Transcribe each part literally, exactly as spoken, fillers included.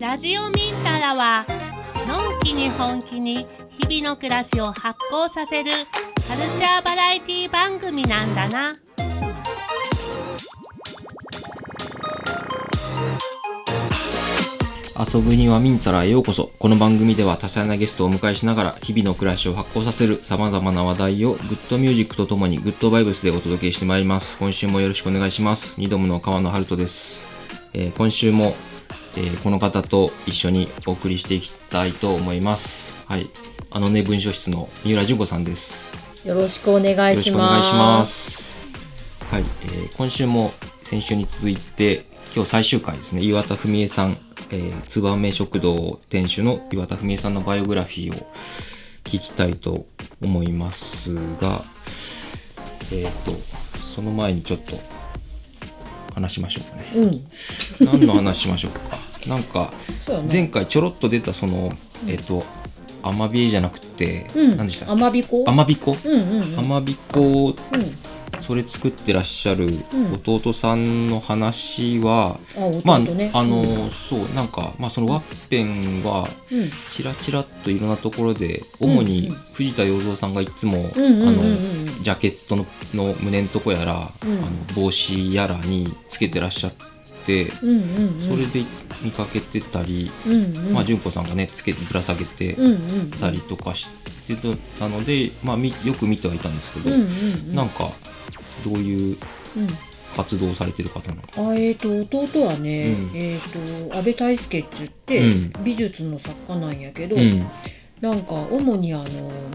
ラジオミンタラはのんきに本気に日々の暮らしを発酵させるカルチャーバラエティ番組なんだな。遊ぶにはミンタラへようこそ。この番組では多彩なゲストをお迎えしながら日々の暮らしを発酵させるさまざまな話題をグッドミュージックとともにグッドバイブスでお届けしてまいります。今週もよろしくお願いします。にどめの川野春人です。えー、今週も、えー、この方と一緒にお送りしていきたいと思います。はい、あのね文章室の三浦純子さんです。よろしくお願いします。はい、えー、今週も先週に続いて今日最終回ですね。岩田文恵さん、えー、ツバメ食堂店主の岩田文恵さんのバイオグラフィーを聞きたいと思いますが、えーと、その前にちょっと話しましょうかね。うん、何の話しましょうか。なんか前回ちょろっと出たその、えーと、アマビエじゃなくて、うん、何でしたっけ？アマビコ？アマビコ？アマビコ、それ作ってらっしゃる弟さんの話は、うん、まあ、ね、あの、うん、そうなんか、まあ、そのワッペンはチラチラっといろんなところで、うん、主に藤田洋三さんがいつも、うん、あの、うん、ジャケット の, の胸のとこやら、うん、あの帽子やらにつけてらっしゃって、うんうんうん、それで見かけてたり、うんうん、まあ、純子さんがねつけぶら下げてたりとかしてたので、まあ、よく見てはいたんですけど、うんうんうん、なんかどういう活動をされてる方なのか、うん、あえーと弟はね、うん、えーと安倍泰介っつって、うん、美術の作家なんやけど、うん、なんか主にあの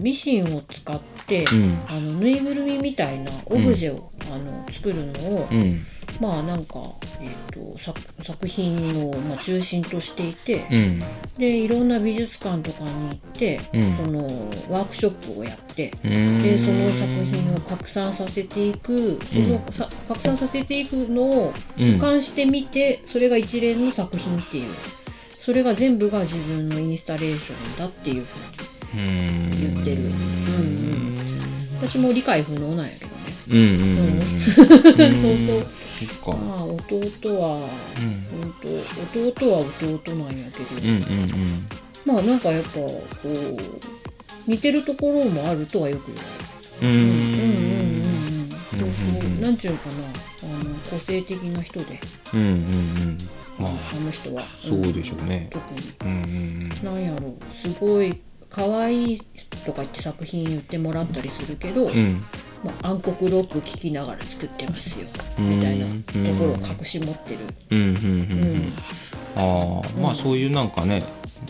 ミシンを使って、うん、あのぬいぐるみみたいなオブジェを、うん、あの作るのを、うん、まあなんか、えーと 作, 作品を、まあ、中心としていて、うん、でいろんな美術館とかに行って、うん、そのワークショップをやってでその作品を拡散させていく、その、うん、拡散させていくのを俯瞰してみて、それが一連の作品っていう、それが全部が自分のインスタレーションだっていうふうに言ってる。うん、うん、私も理解不能なんやけどね。うんうんうん、そうそう。まあ弟は、うん、本当弟は弟なんやけど、うんうんうん、まあなんかやっぱこう。似てるところもあるとはよく言われる。なんちゅうかな、あの個性的な人で、うんうんうん、まあ、あの人はそうでしょうね。特に、うんうんうん、なんやろう、すごい可愛いとか言って作品言ってもらったりするけど、うん、まあ、暗黒ロック聴きながら作ってますよ、うん、みたいなところを隠し持ってる。うんうんうんうん、ああ、うん、まあそういうなんかね、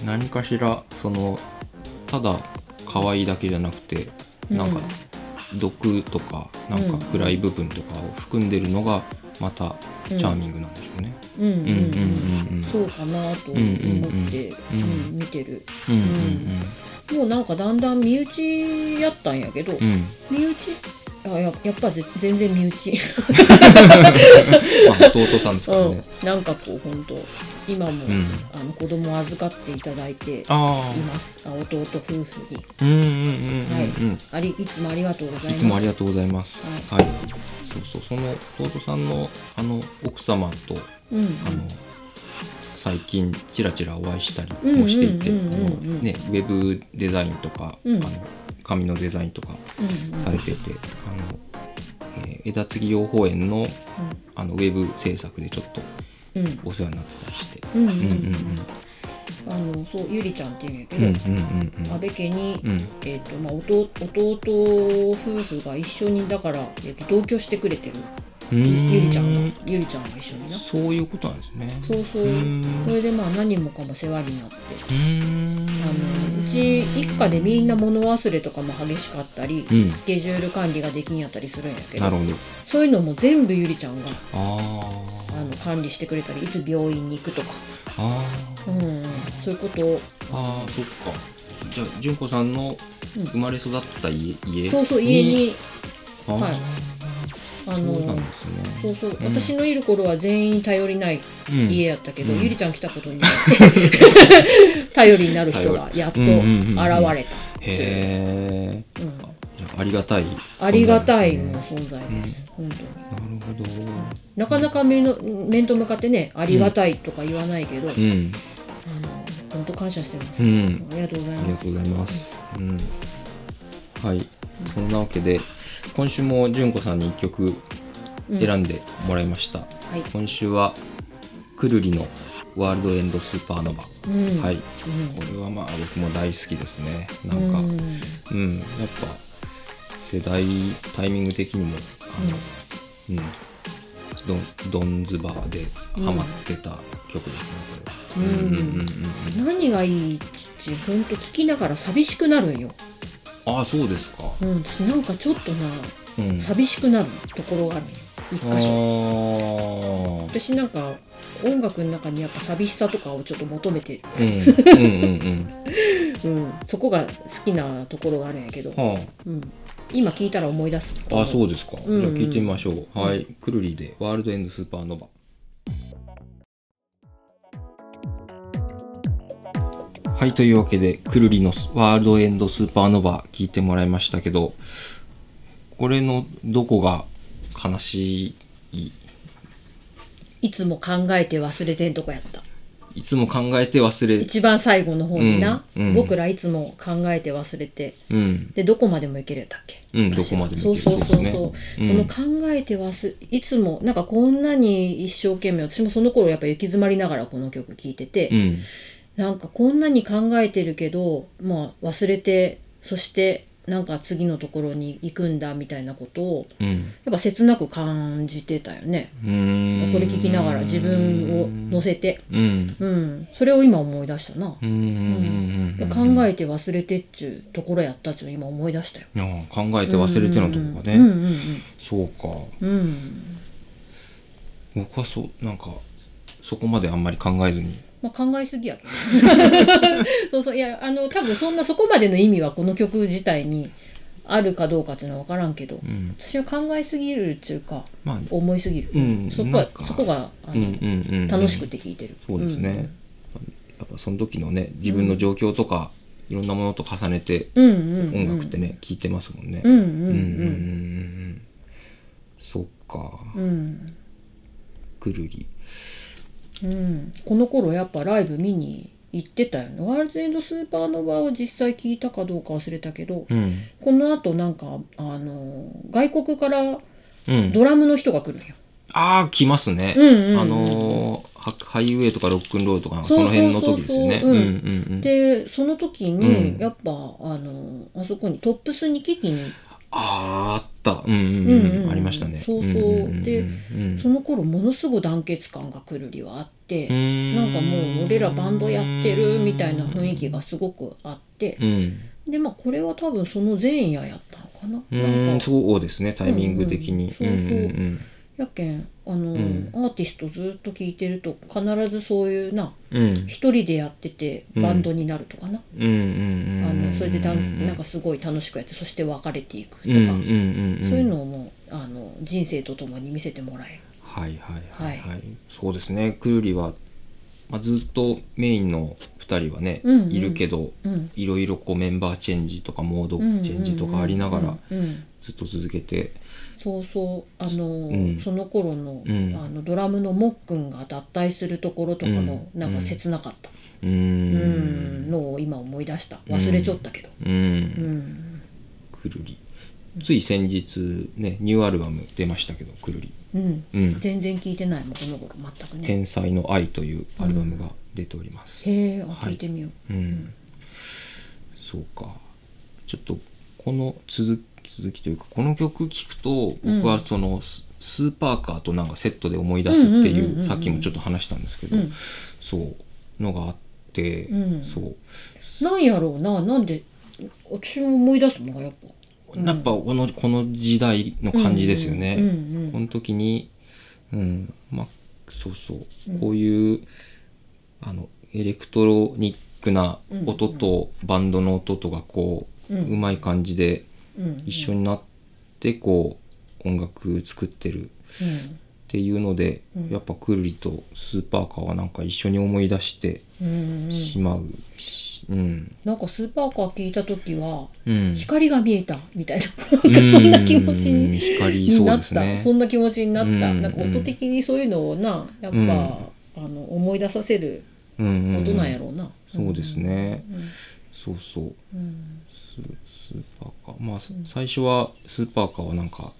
何かしらそのただ可愛いだけじゃなくて、なんか毒とか、うん、なんか暗い部分とかを含んでるのがまたチャーミングなんでしょうね。うんうんうんうん、そうかなと思って、うんうんうん、見てる、うんうんうん。もうなんかだんだん身内やったんやけど、うん、身内あ や, やっぱ全然身内、まあ、弟さんですからね、うん、なんかこう本当今も、うん、あの子供を預かっていただいています。あ弟夫婦に、いつもありがとうございます。いつもありがとうございます。はい、はい、そうそう、その弟さん の, あの奥様と、うんうん、あの最近ちらちらお会いしたりもしていて、ウェブデザインとか、うん、あの紙のデザインとかされてて、うんうん、あのえー、枝継ぎ養蜂園 の,、うん、あのウェブ制作でちょっとお世話になってたりして、ゆりちゃんっていうんやけど、安倍家に、うん、えーとまあ、弟, 弟夫婦が一緒にだから、えー、と同居してくれてる。ゆりちゃんがゆりちゃんが一緒にな、そういうことなんですね。そうそう、うん、それでまあ何もかも世話になって、うん、あのうち一家でみんな物忘れとかも激しかったり、うん、スケジュール管理ができんやったりするんやけ ど, なるほど、そういうのも全部ゆりちゃんがああの管理してくれたり、いつ病院に行くとか、あ、うん、そういうことを。ああ、そっか。じゃあ純子さんの生まれ育った家、うん、家に、そうそう、家に、はい、あの、そうなんですね。そうそう、私のいる頃は全員頼りない家やったけど、うん、ゆりちゃん来たことによって、うん、頼りになる人がやっと現れた。へえ、うん、ありがたい、ね、ありがたい存在です、うん、本当に。なるほど。なかなか面と向かってね、ありがたいとか言わないけど、うんうん、あ本当感謝してます、うん、ありがとうございます、ありがとうございます、うんうん、はい、うん、そんなわけで今週も純子さんにいっきょく選んでもらいました、うんはい、今週はくるりのワールドエンドスーパーノヴァ、うんはいうん、これはまあ僕も大好きですね。なんか、うんうん、やっぱ世代タイミング的にもあの、うんうん、ど, どんずばでハマってた曲ですね。何がいいって本当聞きながら寂しくなるんよ。ああそうですか、うん、なんかちょっとな、うん、寂しくなるところがあるよ一箇所。あ私なんか音楽の中にやっぱ寂しさとかをちょっと求めてる、うんうんうんうんうん、そこが好きなところがあるんやけど、はあうん、今聞いたら思い出す。あそうですか、うんうん、じゃあ聞いてみましょう、うん、はい、くるりでワールドエンドスーパーノヴァ。はい、というわけでくるりのワールドエンドスーパーノヴァ聞いてもらいましたけど、これのどこが悲しい？いつも考えて忘れてんとこやった。いつも考えて忘れ一番最後の方にな、うんうん、僕らいつも考えて忘れて、うん、でどこまでもいけるやったっけ、うん、どこまでもいける。そうそうそうそう、そうですね、その考えて忘れいつもなんかこんなに一生懸命、私もその頃やっぱ行き詰まりながらこの曲聴いてて、うん、なんかこんなに考えてるけど、まあ、忘れてそしてなんか次のところに行くんだみたいなことを、うん、やっぱ切なく感じてたよね。うーんこれ聞きながら自分を乗せて、うんうん、それを今思い出したな。うーん、うん、考えて忘れてっちゅうところやったっちゅう今思い出したよ。あ考えて忘れてのところがね、うんうんうん、そうか、うん、僕はそうなんかそこまであんまり考えずに、まあ、考えすぎやけどそうそういやあの多分そんなそこまでの意味はこの曲自体にあるかどうかっていうのは分からんけど、うん、私は考えすぎるっていうか、まあ、思いすぎる、うん、そこが、そこがあの、うんうんうんうん、楽しくて聴いてる。そうですね、うん、やっぱその時のね自分の状況とか、うん、いろんなものと重ねて、うんうんうん、音楽ってね聴いてますもんね。うんうんうん、うんうんうん、そっか、うん、くるりうん、この頃やっぱライブ見に行ってたよね。ワールドエンドスーパーノヴァを実際聞いたかどうか忘れたけど、うん、この後なんかあの外国からドラムの人が来るよ、うん、ああ来ますね、うんうんうん、あのハイウェイとかロックンロールとかその辺の時ですよね。でその時にやっぱ、うん、あのあそこにトップスに聞きにあった、うんうんうんうん、ありましたね。そうそう、うんうんうん、で、うん、その頃ものすごい団結感がくるりはあって、んなんかもう俺らバンドやってるみたいな雰囲気がすごくあって、うん、でまあこれは多分その前夜やったのかな。うんなんかそうですねタイミング的に、うんうん、そうそう、うんうんうん、やけんあの、うん、アーティストずっと聴いてると必ずそういうな、うん、一人でやっててバンドになるとかな、うんうん、あのそれでだんなんかすごい楽しくやってそして別れていくとか、うんうんうんうん、そういうのをもうあの人生とともに見せてもらえる。はいはいはい、はいはい、そうですね。くるりは、まあ、ずっとメインのふたりはね、うんうん、いるけど、うん、いろいろこうメンバーチェンジとかモードチェンジとかありながらずっと続けて、そうそうあの、うん、その頃の、うん、あのドラムのもっくんが脱退するところとかの、うん、なんか切なかった、うん、うんのを今思い出した。忘れちゃったけど、うんうん、くるりつい先日ねニューアルバム出ましたけどくるり、うんうん、全然聞いてないもんこの頃全くね。天才の愛というアルバムが出ております、うん、へえ、はい、聞いてみよう、うんうん、そうかちょっとこの続き続きというかこの曲聴くと僕はそのスーパーカーとなんかセットで思い出すっていうさっきもちょっと話したんですけど、うん、そうのがあって、うん、そうなんやろうななんで私も思い出すのがやっぱ、うん、やっぱこの、この時代の感じですよね、うんうんうんうん、この時に、うん、まあそうそうこういう、うん、あのエレクトロニックな音とバンドの音とがこう、うん、うまい感じでうんうん、一緒になってこう音楽作ってるっていうので、うん、やっぱくるりとスーパーカーはなんか一緒に思い出してしまう、うんうんうん、なんかスーパーカー聞いた時は、うん、光が見えたみたい な, なんかそんな気持ちになった。そんな気持ちになった、うんうん、なんか音的にそういうのをなやっぱ、うん、あの思い出させるうんうん、大人やろうな。そうですね、うんうん、そうそう、うん、ス, スーパーカー、まあ最初はスーパーカーはなんか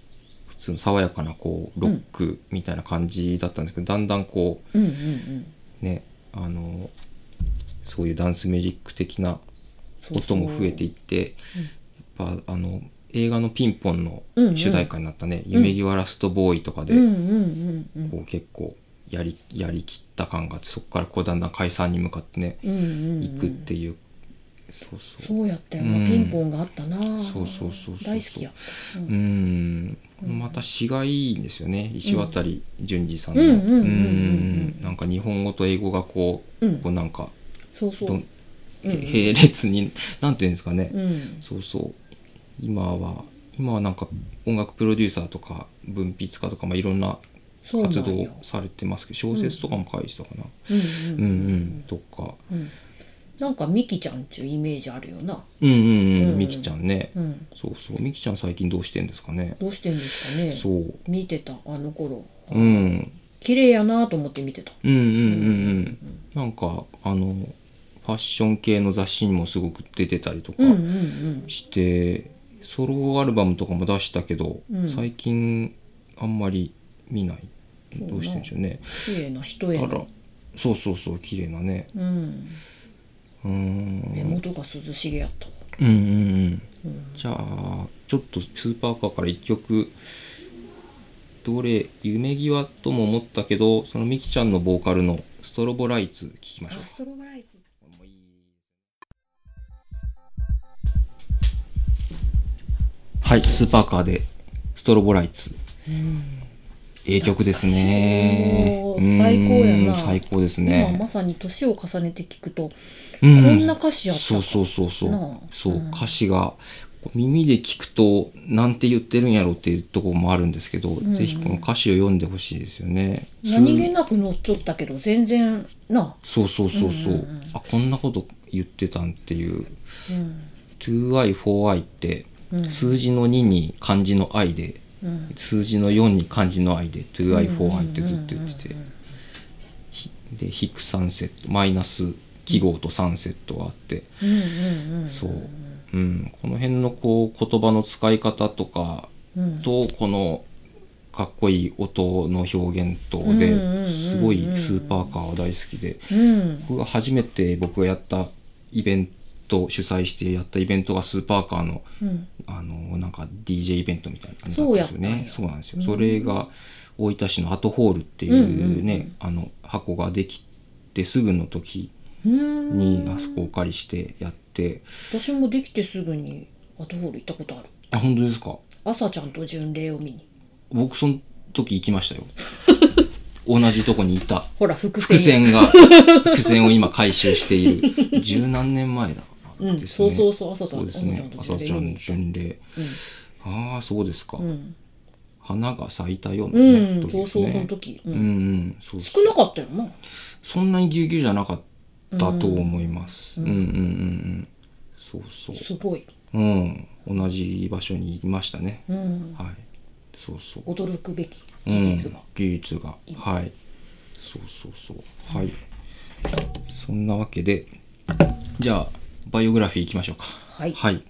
普通の爽やかなこうロックみたいな感じだったんですけど、うん、だんだんこう、うんうんうん、ね、あのそういうダンスミュージック的な音も増えていって、そうそう、うん、やっぱあの映画のピンポンの主題歌になったね、うんうん、夢際ラストボーイとかで、うんうんうんうん、こう結構やり、やりきった感があって、そこからこうだんだん解散に向かってね、うんうんうん、行くっていう、そうそう、そうやったよな、うん、ピンポンがあったな、そうそうそうそう、大好きや、うんうんうん、また詩がいいんですよね、石渡淳二さんの、うん、なんか日本語と英語がこう、うん、こうなんかそうそう、うんうん、並列に、なんていうんですかね、うん、そうそう、今は今はなんか音楽プロデューサーとか文筆家とか、まあ、いろんな活動をされてますけど、小説とかも書いてたかな、うんうんうんうん、とか、うん、なんかミキちゃんっていうイメージあるよな、うんうんうん、うん、ミキちゃんね、うん、そうそう、ミキちゃん最近どうしてんですかね、どうしてんですかね、そう見てたあの頃、うん、綺麗やなと思って見てた、うんうんうんうん、なんかあのファッション系の雑誌にもすごく出てたりとかして、うんうんうん、ソロアルバムとかも出したけど、うん、最近あんまり見ない、どうしてんでしょうね、綺麗な人やな、そうそうそう、綺麗なね、うん、うーん、目元が涼しげやった、うんうんうん、うん、じゃあちょっとスーパーカーからいっきょく、どれ、夢際とも思ったけど、そのミキちゃんのボーカルのストロボライツ聞きましょう。あ、ストロボライツはい、スーパーカーでストロボライツ、うん、いい曲ですね、最高やな、うん、最高ですね、今まさに年を重ねて聞くと、うん、こんな歌詞やった、そうそうそうそう、そう、うん、歌詞が耳で聞くとなんて言ってるんやろっていうところもあるんですけど、うん、ぜひこの歌詞を読んでほしいですよね、何気なく乗っちゃったけど全然な、そうそうそうそう、うんうん、あ、こんなこと言ってたんっていう、うん、ツーアイ フォーアイ ってうん、数字のにに漢字の i で、うん、数字のよんに漢字の i で ツーアイフォーアイ ってずっと言ってて、で引くさんセット、マイナス記号とさんセットがあって、うん、そう、うん、この辺のこう言葉の使い方とかと、うん、このかっこいい音の表現とで、すごいスーパーカーは大好きで、うん、僕が初めて僕がやったイベントと主催してやったイベントがスーパーカーの、うん、あのなんか ディージェー イベントみたいな感じだったんですよね。そうなんですよ、うん、それが大分市のアトホールっていうね、うんうんうん、あの箱ができてすぐの時にあそこをお借りしてやって、私もできてすぐにアトホール行ったことある。あ、本当ですか。朝ちゃんと巡礼を見に僕その時行きましたよ同じとこにいた。ほら、伏線が伏線を今回収している十何年前だうん、ね、そうそうそう、朝さん、そうですね、朝ちゃん巡礼、うん、ああそうですか、うん、花が咲いたような、ね、うん、時ですね、そうそう、その時、うんうん、そうそう、少なかったよな、そんなにぎゅうぎゅうじゃなかったと思います、うん、うんうんうんうん、そうそう、すごい、うん、同じ場所にいましたね、うん、はい、そうそう、驚くべき事実が、うん、事実が、はい、そうそうそう、はい、そんなわけで、じゃあバイオグラフィー行きましょうか。はい、はい、ユ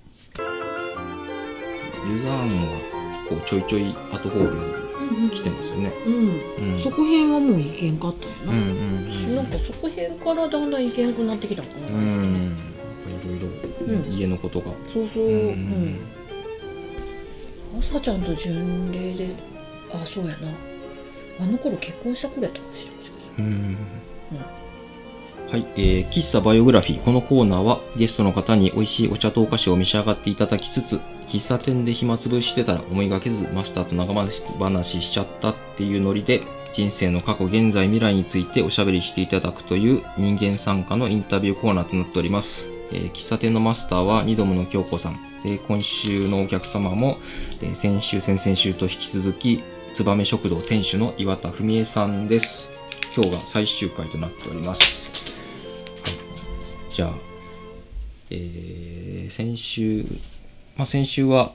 ザーンはこうちょいちょいアトホールに来てますよね、うんうんうん、そこへんはもう行けんかったよな、うんうんうん、なんかそこへんからだんだん行けんくなってきたのかな、うん、いろいろ家のことが、うん、そうそう、うんうん、朝ちゃんと巡礼で、あ、そうやな、あの頃結婚した頃やったかもしれません、うんうん、はい、えー、喫茶バイオグラフィー、このコーナーはゲストの方に美味しいお茶とお菓子を召し上がっていただきつつ、喫茶店で暇つぶしてたら思いがけずマスターと長話しちゃったっていうノリで、人生の過去現在未来についておしゃべりしていただくという人間参加のインタビューコーナーとなっております。えー、喫茶店のマスターはにどめの京子さん、えー、今週のお客様も、えー、先週先々週と引き続き燕食堂店主の岩田文恵さんです。今日が最終回となっております。じゃあ、えー、先週、まあ、先週は、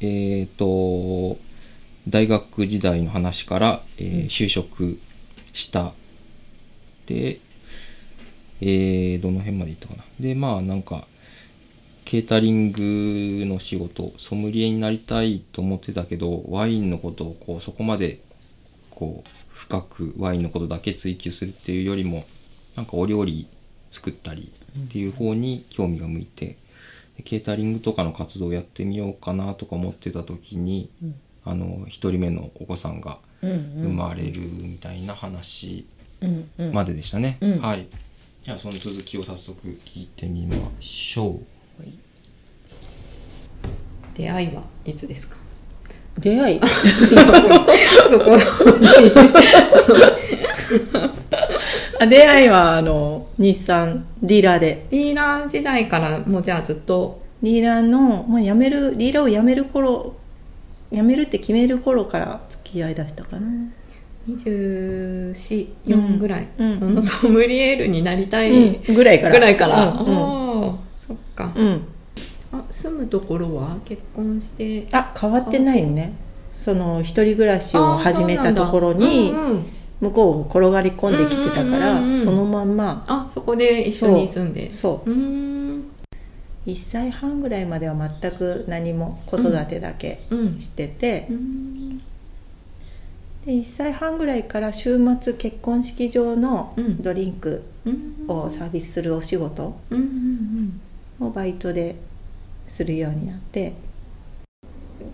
えーと、大学時代の話から、えー、就職したで、えー、どの辺まで行ったかな。で、まあなんかケータリングの仕事、ソムリエになりたいと思ってたけど、ワインのことをこうそこまでこう深くワインのことだけ追求するっていうよりも、なんかお料理作ったりっていう方に興味が向いて、うん、ケータリングとかの活動をやってみようかなとか思ってた時に、うん、あの一人目のお子さんが生まれるみたいな話まででしたね、うんうん、はい。じゃあその続きを早速聞いてみましょう。出会いはいつですか？出会いそこ出会いはあの日産ディーラーで、ディーラー時代からもうじゃあずっとディーラーの、まあ、辞めるディーラーを辞める頃、辞めるって決める頃から付き合いだしたかな。にじゅうよんぐらい、うんうん、のソムリエールになりたいぐらいから、ぐらいから、うんうん、あそっか、うん、あ住むところは結婚してあ変わってないね。その一人暮らしを始めたところに向こうを転がり込んできてたから、うんうんうん、そのまんまあそこで一緒に住んで、そう、 そう、うーんいっさいはんぐらいまでは全く何も子育てだけしてて、うんうん、でいっさいはんぐらいから週末結婚式場のドリンクをサービスするお仕事をバイトでするようになって、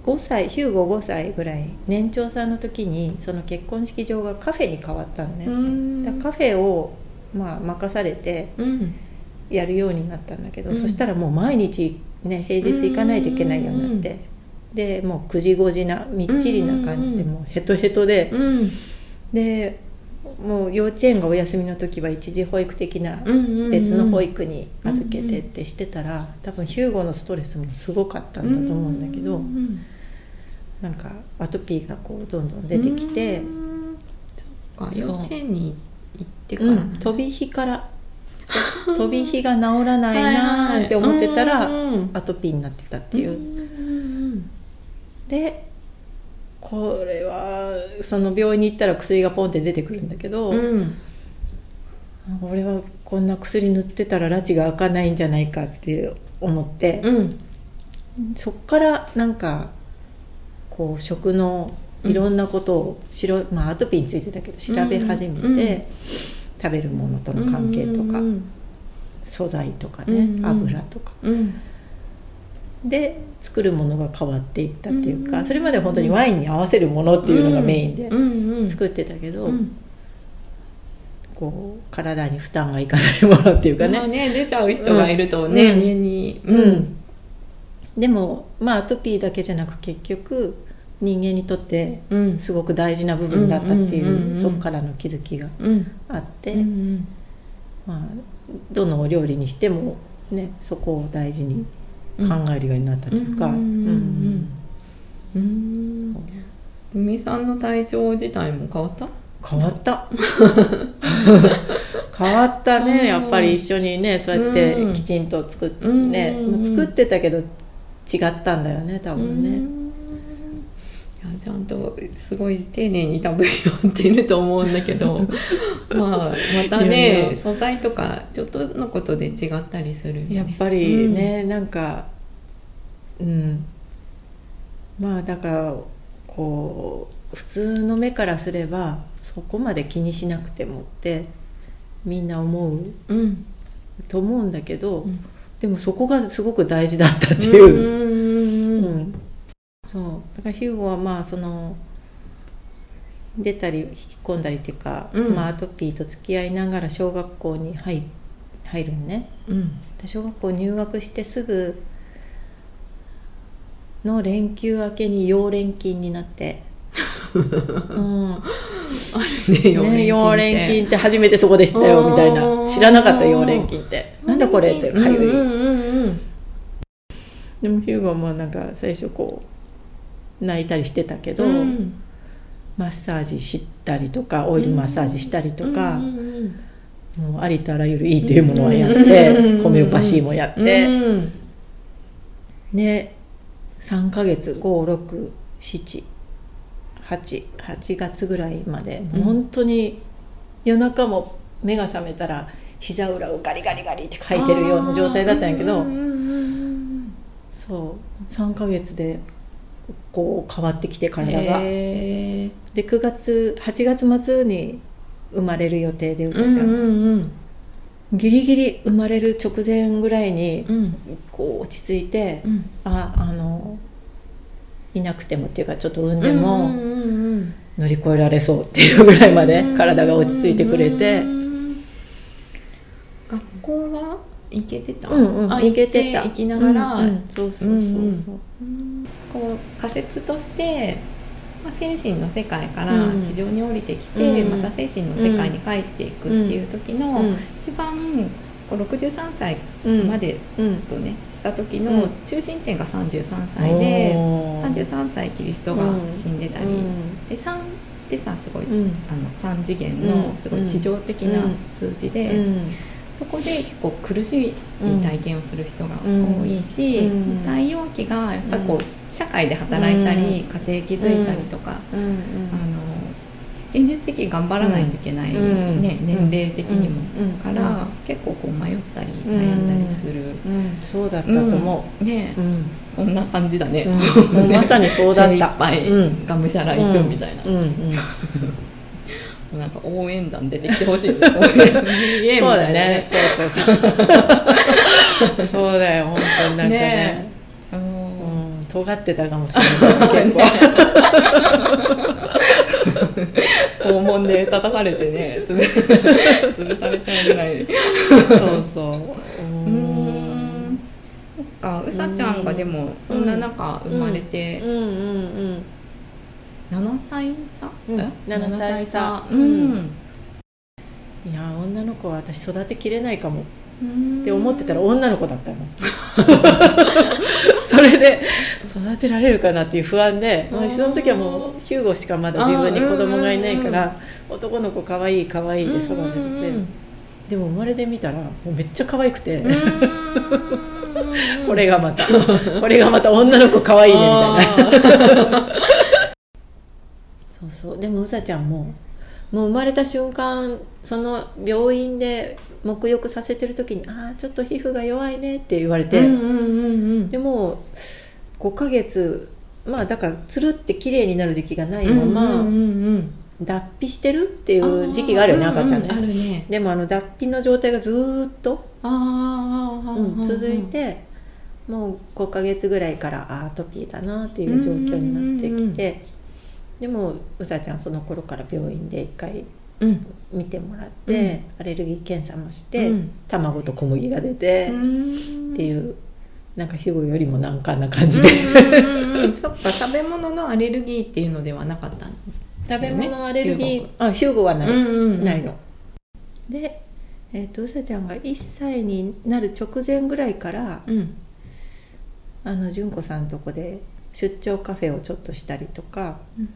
ごさいヒューゴごさいぐらい年長さんの時にその結婚式場がカフェに変わったのね、うん、だカフェをまあ任されてやるようになったんだけど、うん、そしたらもう毎日、ね、平日行かないといけないようになって、うんでもうくじごじなみっちりな感じでもうヘトヘトで、うん、でもう幼稚園がお休みの時は一時保育的な別の保育に預けてってしてたら、多分ヒューゴのストレスもすごかったんだと思うんだけど、なんかアトピーがこうどんどん出てきて、うん、そっか幼稚園に行ってから、うん、飛び火から飛び火が治らないなって思ってたらアトピーになってたっていう。でこれはその病院に行ったら薬がポンって出てくるんだけど、うん、俺はこんな薬塗ってたら拉致が開かないんじゃないかって思って、うん、そっからなんかこう食のいろんなことをしろ、うんまあ、アトピーについてだけど調べ始めて、うんうん、食べるものとの関係とか、うんうん、素材とかね、うんうん、油とか、うんで作るものが変わっていったっていうか、それまで本当にワインに合わせるものっていうのがメインで作ってたけど、こう体に負担がいかないものっていうかね、まあね出ちゃう人がいるとね、うん、目に、うんうん、でもまあアトピーだけじゃなく結局人間にとってすごく大事な部分だったっていうそこからの気づきがあって、うんうんまあ、どのお料理にしてもねそこを大事に考えるようになったというか、海さんの体調自体も変わった？変わった変わったねやっぱり一緒にねそうやってきちんと作って、ねうん、作ってたけど違ったんだよね多分ね、うんいやちゃんとすごい丁寧に多分やってると思うんだけどまあまたねいやいや素材とかちょっとのことで違ったりするよねやっぱりね、うん、なんかうんまあだからこう普通の目からすればそこまで気にしなくてもってみんな思う、うん、と思うんだけど、うん、でもそこがすごく大事だったっていう、うんうんそうだからヒューゴはまあその出たり引き込んだりっていうか、うんまあ、アトピーと付き合いながら小学校に 入, 入るんね、うん、小学校入学してすぐの連休明けに溶連菌になってうん、あるね溶連菌って初めてそこで知ったよみたいな知らなかった溶連菌ってなんだこれってかゆい、うんうんうん、でもヒューゴはまあなんか最初こう泣いたりしてたけど、うん、マッサージしたりとかオイルマッサージしたりとか、うん、もうありとあらゆるいいというものをやって、うん、ホメオパシーもやって、うん、でさんかげつご、ろく、しち、はち、はちがつぐらいまで、うん、本当に夜中も目が覚めたら膝裏をガリガリガリってかいてるような状態だったんやけど、そうさんかげつでこう変わってきて体が、でくがつはちがつ末に生まれる予定でうさちゃん、うんうんうん、ギリギリ生まれる直前ぐらいに、うん、こう落ち着いて、うん、ああのいなくてもっていうかちょっと産んでも乗り越えられそうっていうぐらいまで体が落ち着いてくれて、うんうん、学校は行けてた、うんうん、あ行けてた行きながら、うんうん、そうそうそうそう、うん、こう仮説として精神の世界から地上に降りてきて、うん、また精神の世界に帰っていくっていう時の、うん、一番こうろくじゅうさんさいまでとね、うん、した時の中心点がさんじゅうさんさいで、うん、さんじゅうさんさいキリストが死んでたり、うん、でさんってさすごい、うん、あのさん次元のすごい地上的な数字で、うんうんうん、そこで結構苦しい体験をする人が多いし、うん、その太陽期がやっぱこう社会で働いたり、うん、家庭築いたりとか、うんうん、あの現実的に頑張らないといけない、ねうん、年齢的にも、うん、から、うん、結構こう迷ったり悩んだりする、うんうん、そうだったと思う、うんねうん、そんな感じだね、うんうん、まさにそうだった精一杯、うん、がむしゃらいくみたいな、うんうんうんなんか応援団出てきてほしいですそうだねそうそうそうそうだよ本当になんか ね, ねうん尖ってたかもしれない結構肛門で叩かれてね潰潰されちゃうぐらいそうそううんなんかうさちゃんがでもそんな中生まれてうんうんうん、うんななさい差、うん、ななさい差、うん、いや女の子は私育てきれないかもって思ってたら女の子だったのそれで育てられるかなっていう不安で、まあ、その時はもうヒューゴしかまだ自分に子供がいないから男の子かわいいかわいいで育ててでも生まれてみたらもうめっちゃかわいくてこれがまたこれがまた女の子かわいいねみたいなそうそうでもうさちゃんももう生まれた瞬間その病院で沐浴させてる時にああちょっと皮膚が弱いねって言われて、うんうんうんうん、でもごかげつまあだからつるって綺麗になる時期がないまま、うんうんうんうん、脱皮してるっていう時期があるよね赤ちゃんね、うんうん、あるねでもあの脱皮の状態がずっとあ、うん、続いてもうごかげつぐらいからアトピーだなっていう状況になってきて、うんうんうんでもうさちゃんその頃から病院で一回見てもらって、うん、アレルギー検査もして、うん、卵と小麦が出て、うん、っていうなんかヒゴよりも難関な感じでそっか食べ物のアレルギーっていうのではなかったんです、ね、食べ物のアレルギーあヒゴはない、うんうんうん、ないので、えーと、うさちゃんがいっさいになる直前ぐらいから、うん、あの純子さんのとこで出張カフェをちょっとしたりとか、うん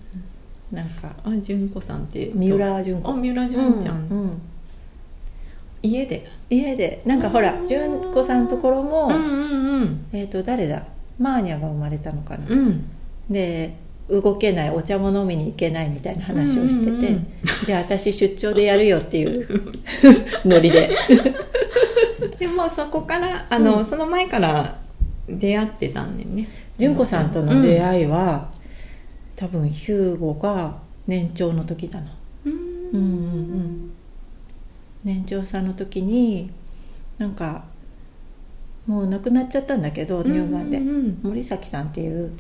うん、なんかあ純子さんって三浦純子あ三浦純ちゃん、うんうん、家で家でなんかほら純子さんところも、うんうんうん、えっと誰だマーニャが生まれたのかな、うん、で動けないお茶も飲みに行けないみたいな話をしてて、うんうんうん、じゃあ私出張でやるよっていうノリででもそこからあの、うん、その前から出会ってたんだよね純子さんとの出会いは、うん、多分ヒューゴが年長の時だな、うんうんうん、年長さんの時になんかもう亡くなっちゃったんだけど乳がんで、うんうん、森崎さんっていう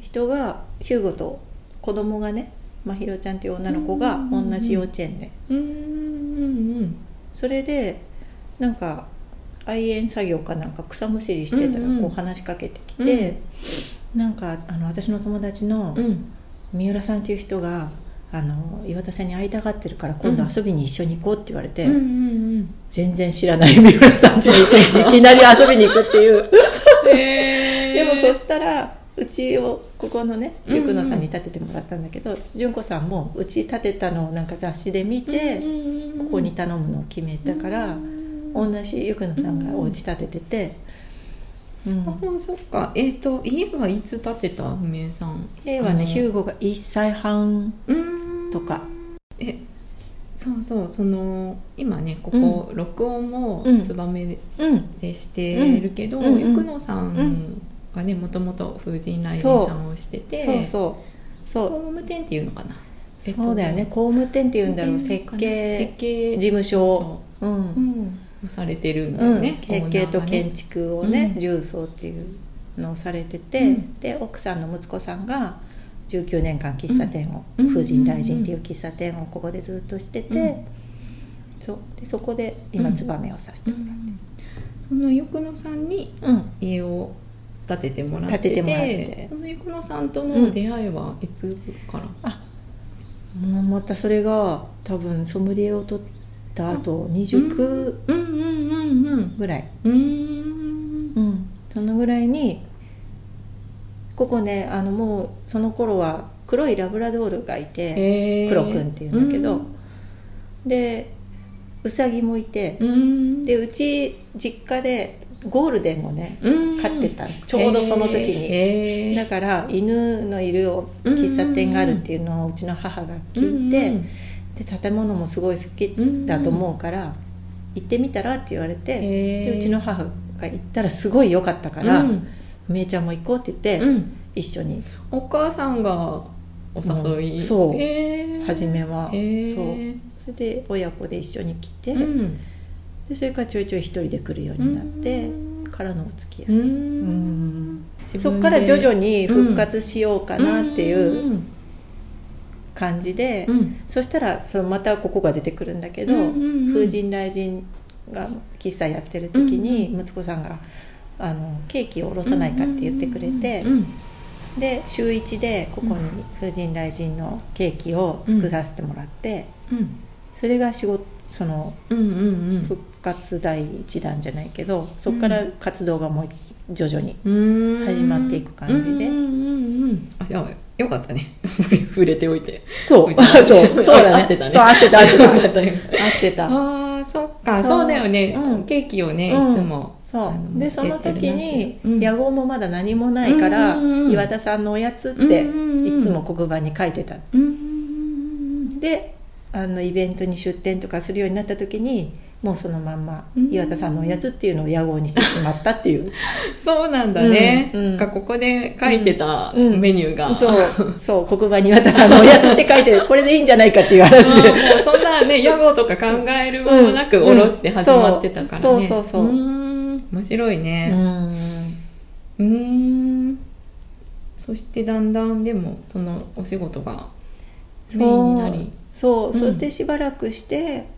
人がヒューゴと子供がねまひろちゃんっていう女の子が同じ幼稚園で、うんうんうん、それでなんか愛園作業かなんか草むしりしてたらこう話しかけてきて、うんうん、なんかあの私の友達の三浦さんっていう人があの岩田さんに会いたがってるから今度遊びに一緒に行こうって言われて、うんうんうん、全然知らない三浦さん家にいきなり遊びに行くっていうでもそしたらうちをここのね横野さんに建ててもらったんだけど、うんうん、純子さんもうち建てたのをなんか雑誌で見て、うんうんうん、ここに頼むのを決めたから、うんうん同じゆくのさんがお家建ててて、うんうん、ああそっかえっ、ー、と家はいつ建てた文明さん家はねヒューゴがいっさいはんとかえそうそう、その今ねここ録音もツバメでしてるけど、育野さんがねもともと風神雷神さんをしてて、そうそうそう、工務店っていうのかな、そうだよね、工務店っていうんだろう、設計事務所をされてるんだよね、設計と建築をね重曹っていうのをされてて、で奥さんの息子さんがじゅうきゅうねんかん喫茶店を、うん、風神雷神っていう喫茶店をここでずっとしてて、うん、そ, でそこで今ツバメをさせてもらって、うん、その横野さんに家を建ててもらっ て, て,、うん、て, もらってその横野さんとの出会いはいつから、うん、あもうまたそれが多分ソムリエを取った後にじゅうきゅうぐらい、そのぐらいにここね、あのもうその頃は黒いラブラドールがいて、黒くんっていうんだけど、うん、でウサギもいて、うん、でうち実家でゴールデンをね、うん、飼ってたのちょうどその時に、だから犬のいる喫茶店があるっていうのをうちの母が聞いて、うん、で建物もすごい好きだと思うから行ってみたらって言われて、でうちの母が行ったらすごい良かったから、うん、めいちゃんも行こうって言って、うん、一緒にお母さんがお誘い、うん、そう、初めはそう、それで親子で一緒に来て、うん、でそれからちょいちょい一人で来るようになって、うん、からのお付き合い、うんうん、そこから徐々に復活しようかなっていう感じで、うんうん、そしたらそのまたここが出てくるんだけど、うんうんうん、風神雷神が喫茶やってる時に息子さんがあのケーキをおろさないかって言ってくれて、うんうんうん、で週一でここに風神雷神のケーキを作らせてもらって、うんうん、それが仕事その、うんうんうん、復活第一弾じゃないけど、そこから活動がもう徐々に始まっていく感じで、うんうんうんうん、あじゃあよかったね触れておいて、そうそうそうだね、合ってたね、そう合ってた合ってた合ってた、あそっか、そうだよね、うん、ケーキをねいつも、うん、そうでその時に屋号もまだ何もないから、うん、岩田さんのおやつっていつも黒板に書いてた、うん、であのイベントに出店とかするようになった時にもうそのまんま岩田さんのおやつっていうのを屋号にしてしまったっていう、うん、そうなんだね、うんうん、かここで書いてたメニューが、うんうん、そうそう黒板に岩田さんのおやつって書いてるこれでいいんじゃないかっていう話で、うん、もうそんなね屋号とか考える間もなくおろして始まってたからね、うんうん、そうそうそうそう、うん面白いね、うーん、うーん、そしてだんだんでもそのお仕事がメインになり、そう、そう、うん、それでしばらくして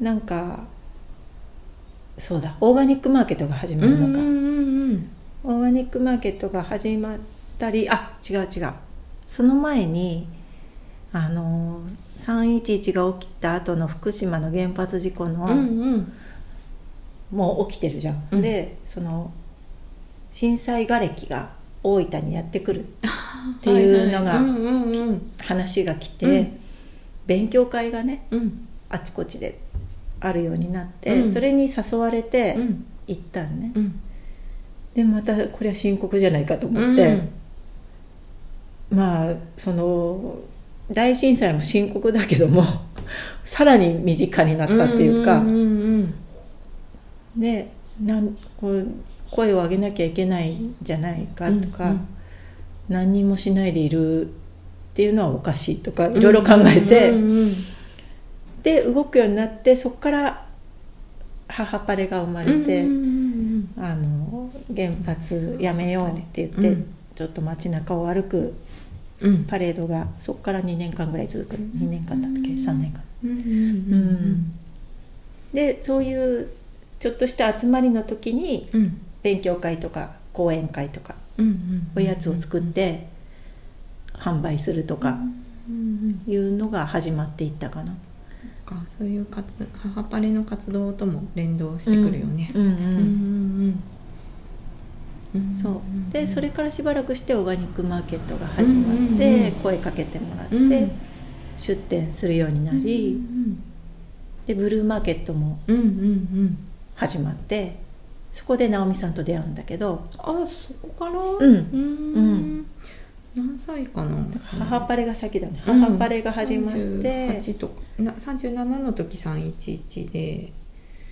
なんかそうだオーガニックマーケットが始まるのか、うんうんうん、オーガニックマーケットが始まったり、あ違う違う、その前にあのさんいちいちが起きた後の福島の原発事故の、うんうん、もう起きてるじゃん、うん、でその震災がれきが大分にやってくるっていうのが、はいはい、うんうんうん、話が来て、うん、勉強会がね、うん、あちこちであるようになって、うん、それに誘われて行ったんね、うん、でまたこれは深刻じゃないかと思って、うん、まあその大震災も深刻だけどもさらに身近になったっていうか、うんうんうんうん、でなんこう声を上げなきゃいけないんじゃないかとか、うんうん、何にもしないでいるっていうのはおかしいとかいろいろ考えて、うんうんうんうん、で動くようになって、そこから母パレが生まれて、うんうんうん、あの原発やめようって言って、うん、ちょっと街中を歩くパレードがそこからにねんかんぐらい続く、にねんかんだっけさんねんかん、うんうんうんうん、でそういうちょっとした集まりの時に勉強会とか講演会とかおやつを作って販売するとかいうのが始まっていったかな。そういう活母パレの活動とも連動してくるよね。そうでそれからしばらくしてオーガニックマーケットが始まって、うんうんうん、声かけてもらって、うん、出店するようになり、うんうんうん、でブルーマーケットも、うんうんうん、始まって、そこで直美さんと出会うんだけど、あそこから、うん、うん、何歳かな、母パレが先だね、うん、母パレが始まってさんじゅうはちとかな、さんじゅうななの時さんいちいちで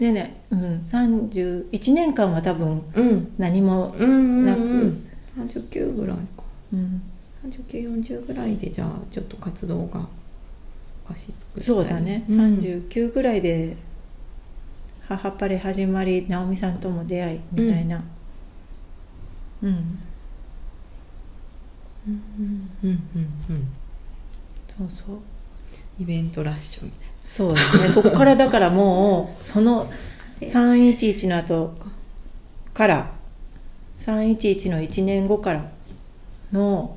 でね、うん、さんじゅういちねんかんは多分何もなく、うんうんうん、さんじゅうきゅうぐらいか、うん、さんじゅうきゅう、よんじゅうぐらいでじゃあちょっと活動がおかしつくしたり、そうだね、うん、さんじゅうきゅうぐらいで母パレ始まり、直美さんとも出会いみたいな、うん、うんうんうんうんうん、そうそう、イベントラッシュみたいな、そうですねそこからだからもうそのさんいちいちの後からさんいちいちのいちねんごからの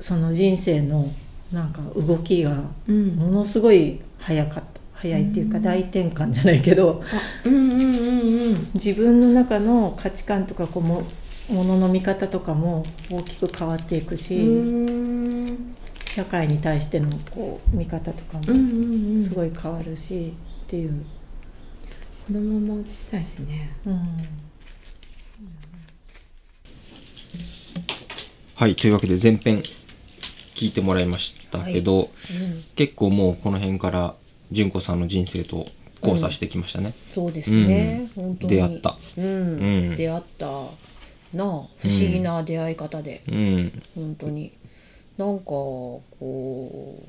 その人生のなんか動きがものすごい早かった、うん、早いっていうか大転換じゃないけど、うんうんうんうん、自分の中の価値観とかこうも物の見方とかも大きく変わっていくし、うん、社会に対してのこう見方とかもすごい変わるし、うんうんうん、っていう、子供もちっちゃいしね、うん、はい、というわけで前編聞いてもらいましたけど、はい、うん、結構もうこの辺から純子さんの人生と交差してきましたね、うん、そうですね、うん、本当に出会った、うんうん、出会ったなあ、不思議な出会い方で、うん、本当になんかこ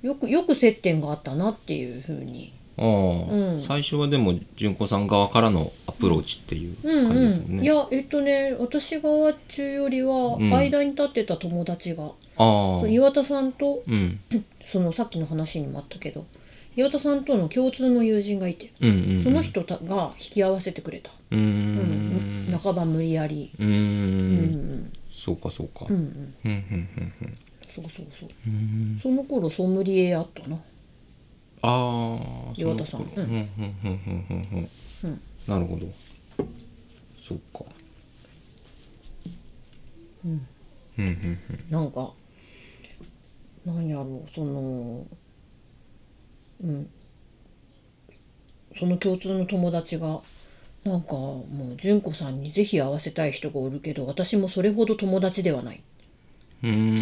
うよくよく接点があったなっていう風に、あ、うん、最初はでも純子さん側からのアプローチっていう感じですもんね、うんうん、いやえっとね私側中よりは間に立ってた友達が、うん、岩田さんと、うん、そのさっきの話にもあったけど岩田さんとの共通の友人がいて、うんうんうん、その人が引き合わせてくれた、うーん、うん、半ば無理やり、うーん、うん、そうかそうか、うんうんうんうんうん、そうそうそう、うん、その頃ソムリエあったな、あ、岩田さん、うんうんうんうんうん、なるほど、そっか、うんうんうんうん、なんかなんやろう、そのうん、その共通の友達がなんかもう純子さんにぜひ会わせたい人がおるけど私もそれほど友達ではない、うー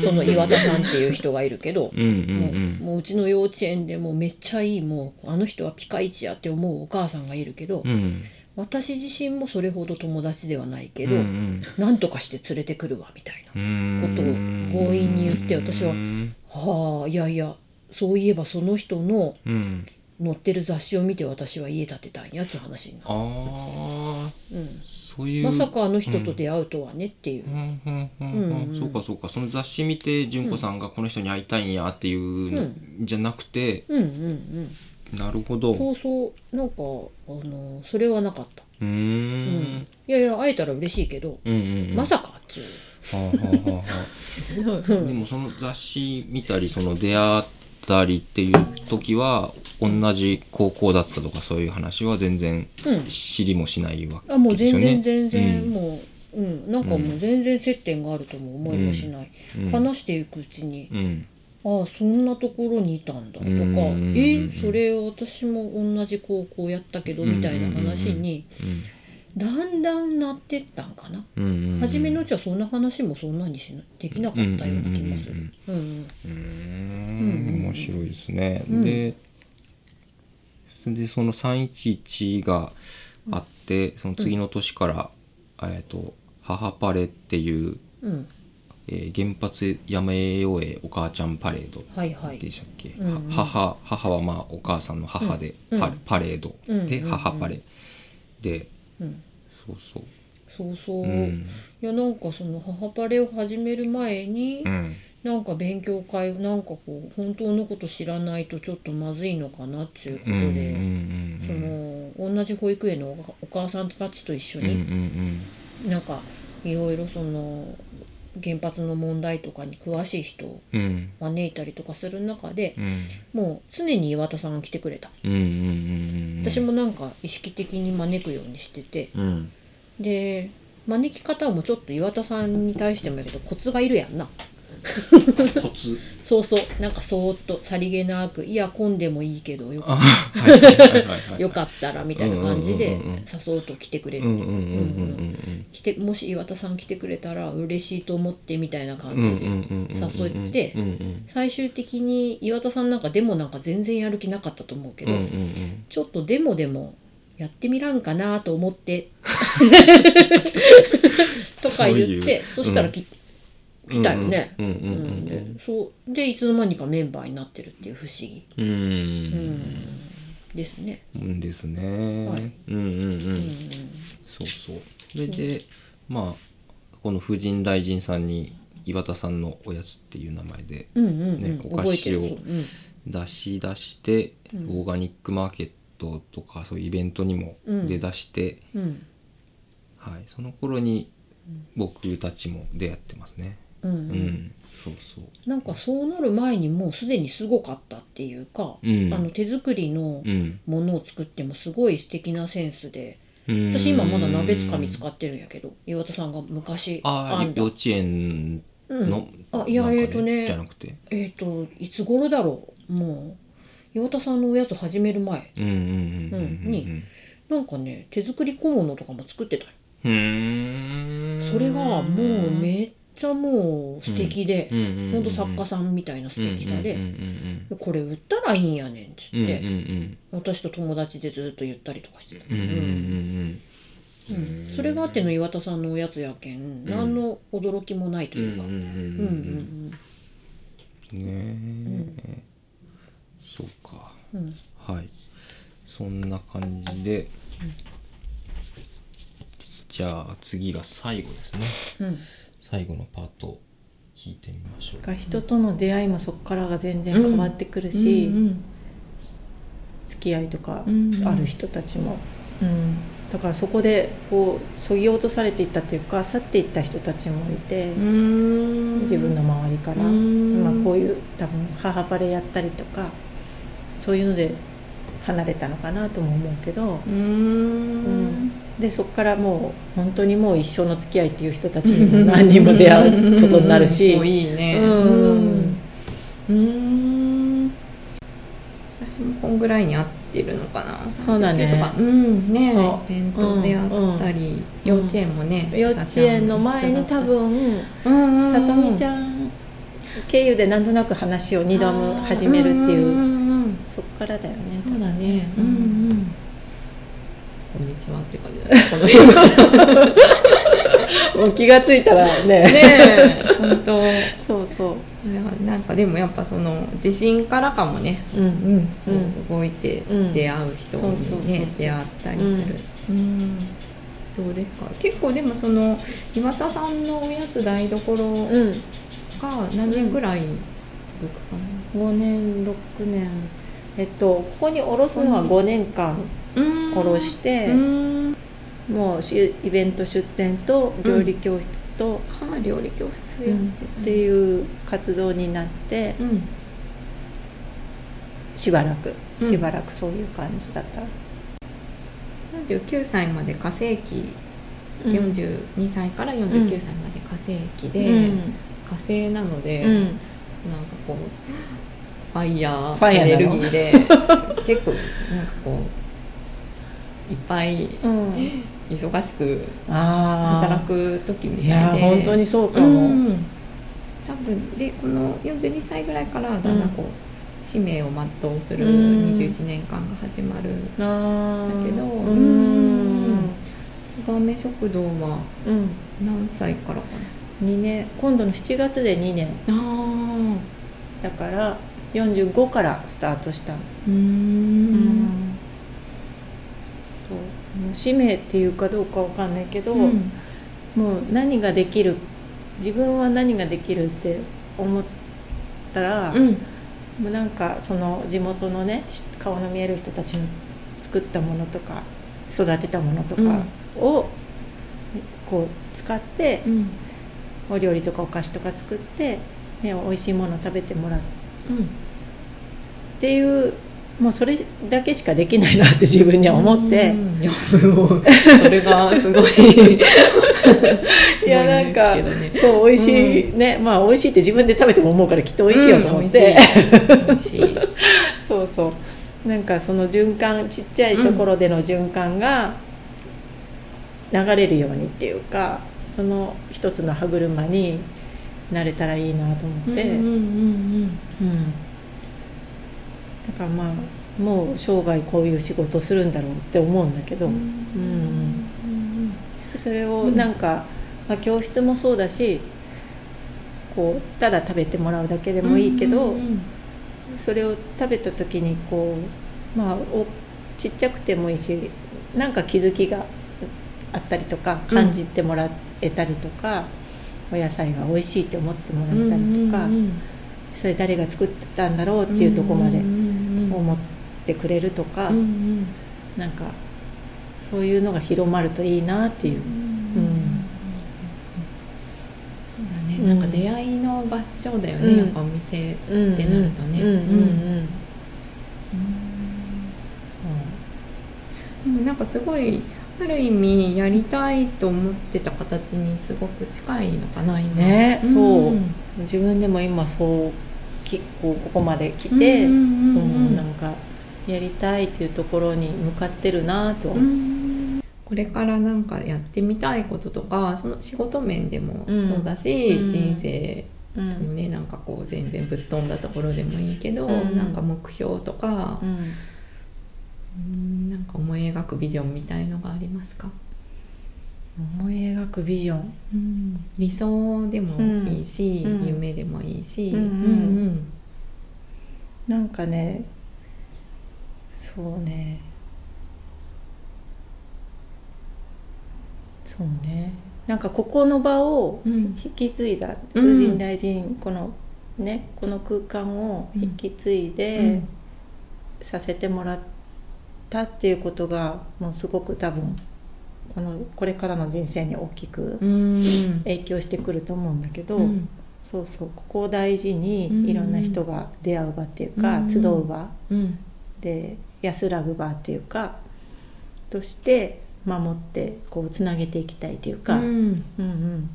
んその岩田さんっていう人がいるけど、うんうんうん、もう、もううちの幼稚園でもうめっちゃいい、もうあの人はピカイチやって思うお母さんがいるけど、うん、私自身もそれほど友達ではないけど、うんうん、なんとかして連れてくるわみたいなことを強引に言って、私ははあ、いやいや、そういえばその人の載ってる雑誌を見て私は家建てたんやっていう話になる、あ、うん、そういう、まさかあの人と出会うとはねっていう、そうかそうか、その雑誌見て純子さんがこの人に会いたいんやっていうんじゃなくて、うんうんうんうん、なるほど、そうそう、なんかあのそれはなかった、うーん、うん、いやいや会えたら嬉しいけど、うんうんうん、まさかっていう、はあはあはあ、でもその雑誌見たりその出会ったりっていう時は同じ高校だったとかそういう話は全然知りもしないわけですよね、うん、あ、もう全然全然、うん、もう、うん、なんかもう全然接点があるとも思いもしない、うん、話していくうちに、うん、ああそんなところにいたんだとか、うんうんうん、えそれ私も同じ高校やったけどみたいな話に、うんうんうんうん、だんだんなってったんかな、うんうんうん、初めのうちはそんな話もそんなにしなできなかったような気がする、うんうんうん、うん、面白いですね、うん、で, でそのさんいちいちがあって、うん、その次の年から、うん、えーと母パレっていう、うん、えー、原発やめようへお母ちゃんパレードでしたっけ、はいはい、うんうん、母, 母はまあお母さんの母で、うん、パ, パレードで、うんうん、母パレで、うん、そうそうそうそう、うん、いやなんかその母パレを始める前に、うん、なんか勉強会なんかこう本当のこと知らないとちょっとまずいのかなっていうことで、うんうんうん、その同じ保育園のお母さんたちと一緒に、うんうんうん、なんかいろいろその原発の問題とかに詳しい人を招いたりとかする中で、うん、もう常に岩田さんが来てくれた、うんうんうんうん、私もなんか意識的に招くようにしてて、うん、で招き方もちょっと岩田さんに対してもやけどコツがいるやんな、コツそうそう、なんかそーっとさりげなく、いや混んでもいいけどよかったらみたいな感じで誘うと来てくれる、来て、もし岩田さん来てくれたら嬉しいと思ってみたいな感じで誘って、最終的に岩田さんなんかでもなんか全然やる気なかったと思うけど、うんうんうん、ちょっとでもでもやってみらんかなと思ってとか言って、 そういう、そしたらき、うん来たよね。そうでいつの間にかメンバーになってるっていう不思議。うんうんですね。ですね。はい、うんうんうん。うん、そうそう。それで、うん、まあこの婦人大臣さんに岩田さんのおやつっていう名前で、ね、うんうんうん、お菓子を出し出して、うん、オーガニックマーケットとかそういうイベントにも出だして、うんうん、はいその頃に僕たちも出会ってますね。うんうん、そうそう。なんかそうなる前にもうすでにすごかったっていうか、うん、あの手作りのものを作ってもすごい素敵なセンスで、うん、私今まだ鍋つかみ使ってるんやけど、岩田さんが昔あんだ幼稚園の、うん、あいや、えーとね、じゃなくてえーといつ頃だろう、もう岩田さんのおやつ始める前になんかね手作り小物とかも作ってた。うーん、それがもうめっちゃもう素敵で、ほんと作家さんみたいな素敵さで、これ売ったらいいんやねんっつって、うんうんうん、私と友達でずっと言ったりとかしてた、うんうんうんうん、それがあっての岩田さんのおやつやけん何の驚きもないというか、ね、そうか、うん、はい、そんな感じで、うん、じゃあ次が最後ですね、うん、最後のパートを聞いてみましょう。人との出会いもそこからが全然変わってくるし、うんうんうん、付き合いとかある人たちも、うんうん、だからそこでこうそぎ落とされていったというか去っていった人たちもいて、うーん、自分の周りから、まあ、こういう多分母バレやったりとかそういうので離れたのかなとも思うけど、うーん、うんでそこからもう本当にもう一生の付き合いっていう人たちにも何人も出会うことになるし、もういいね、うんうん、私もこんぐらいに会ってるのかな、そうだね、うんね、イベントで会ったり、うん、幼稚園もね、うん、幼稚園の前に多分さとみちゃん経由でなんとなく話をにども始めるっていう、うんうん、そこからだよね、そうだね、うんうんうん、こんにちはって感じだね、この辺もう気がついたらねねえ、本当そうそう、なんかでもやっぱその自信からかもね、うんうんうん、動いて出会う人にね出会ったりする、うんうん、どうですか、結構でもその岩田さんのおやつ台所が何年ぐらい続くかな、うん、ごねんろくねん、えっとここにおろすのはごねんかんおろして、うん、もうイベント出店と料理教室と、うん、あ料理教室やってた、ね、っていう活動になって、うん、しばらくしばらくそういう感じだった、うん、よんじゅうきゅうさいまで過世紀、うん、よんじゅうにさいからよんじゅうきゅうさいまで過世紀で、うん、過世なので、うん、なんかこうファイヤーエネルギーで結構なんかこういっぱい忙しく働く時みたいで、うん、いや本当にそうかも、うん、多分でこのよんじゅうにさいぐらいからだんだんこう、うん、使命を全うするにじゅういちねんかんが始まるんだけど、うんうん、燕食堂は何歳からかな、にねん、今度のしちがつでにねん、あだからよんじゅうごからスタートした、うーん、うん使命っていうかどうかわかんないけど、うん、もう何ができる、自分は何ができるって思ったら、うん、もうなんかその地元のね顔の見える人たちの作ったものとか育てたものとかをこう使って、うん、お料理とかお菓子とか作って、ね、美味しいもの食べてもらう、うん、っていうもうそれだけしかできないなって自分には思って、いやもうそれがすごいいやなんかそう美味しいね、うん、まあ美味しいって自分で食べても思うからきっと美味しいよと思って、うん、美味しい美味しいそうそう、なんかその循環、ちっちゃいところでの循環が流れるようにっていうか、その一つの歯車になれたらいいなと思って、うんうんうん、うんうんだからまあもう生涯こういう仕事するんだろうって思うんだけど、うんうん、それをなんか、まあ、教室もそうだし、こうただ食べてもらうだけでもいいけど、うんうんうん、それを食べた時にこう、まあ、おちっちゃくてもいいし、なんか気づきがあったりとか感じてもらえたりとか、うん、お野菜が美味しいって思ってもらえたりとか、うんうんうん、それ誰が作ってたんだろうっていうところまで、うんうんうん思ってくれるとか、うんうん、なんかそういうのが広まるといいなっていう、うんうん、そうだね、うん、なんか出会いの場所だよね、うん、やっぱお店ってなるとね、なんかすごいある意味やりたいと思ってた形にすごく近いのかな今ね、うん、そう自分でも今そうここまで来て、うんうんうんうん、なんかやりたいっていうところに向かってるなと、うん、これからなんかやってみたいこととか、その仕事面でもそうだし、うん、人生のね、うん、なんかこう全然ぶっ飛んだところでもいいけど、うん、なんか目標とか、うんうん、なんか思い描くビジョンみたいのがありますか？思い描くビジョン、うん、理想でもいいし、うん、夢でもいいし、うんうんうん、なんかねそうねそうねなんかここの場を引き継いだ、うん、風神雷神このねこの空間を引き継いで、うんうん、させてもらったっていうことがもうすごく多分このこれからの人生に大きく影響してくると思うんだけど、うん、そうそうここを大事にいろんな人が出会う場っていうか、うん、集う場、うん、で安らぐ場っていうかとして守ってこうつなげていきたいというか、うんうんうん、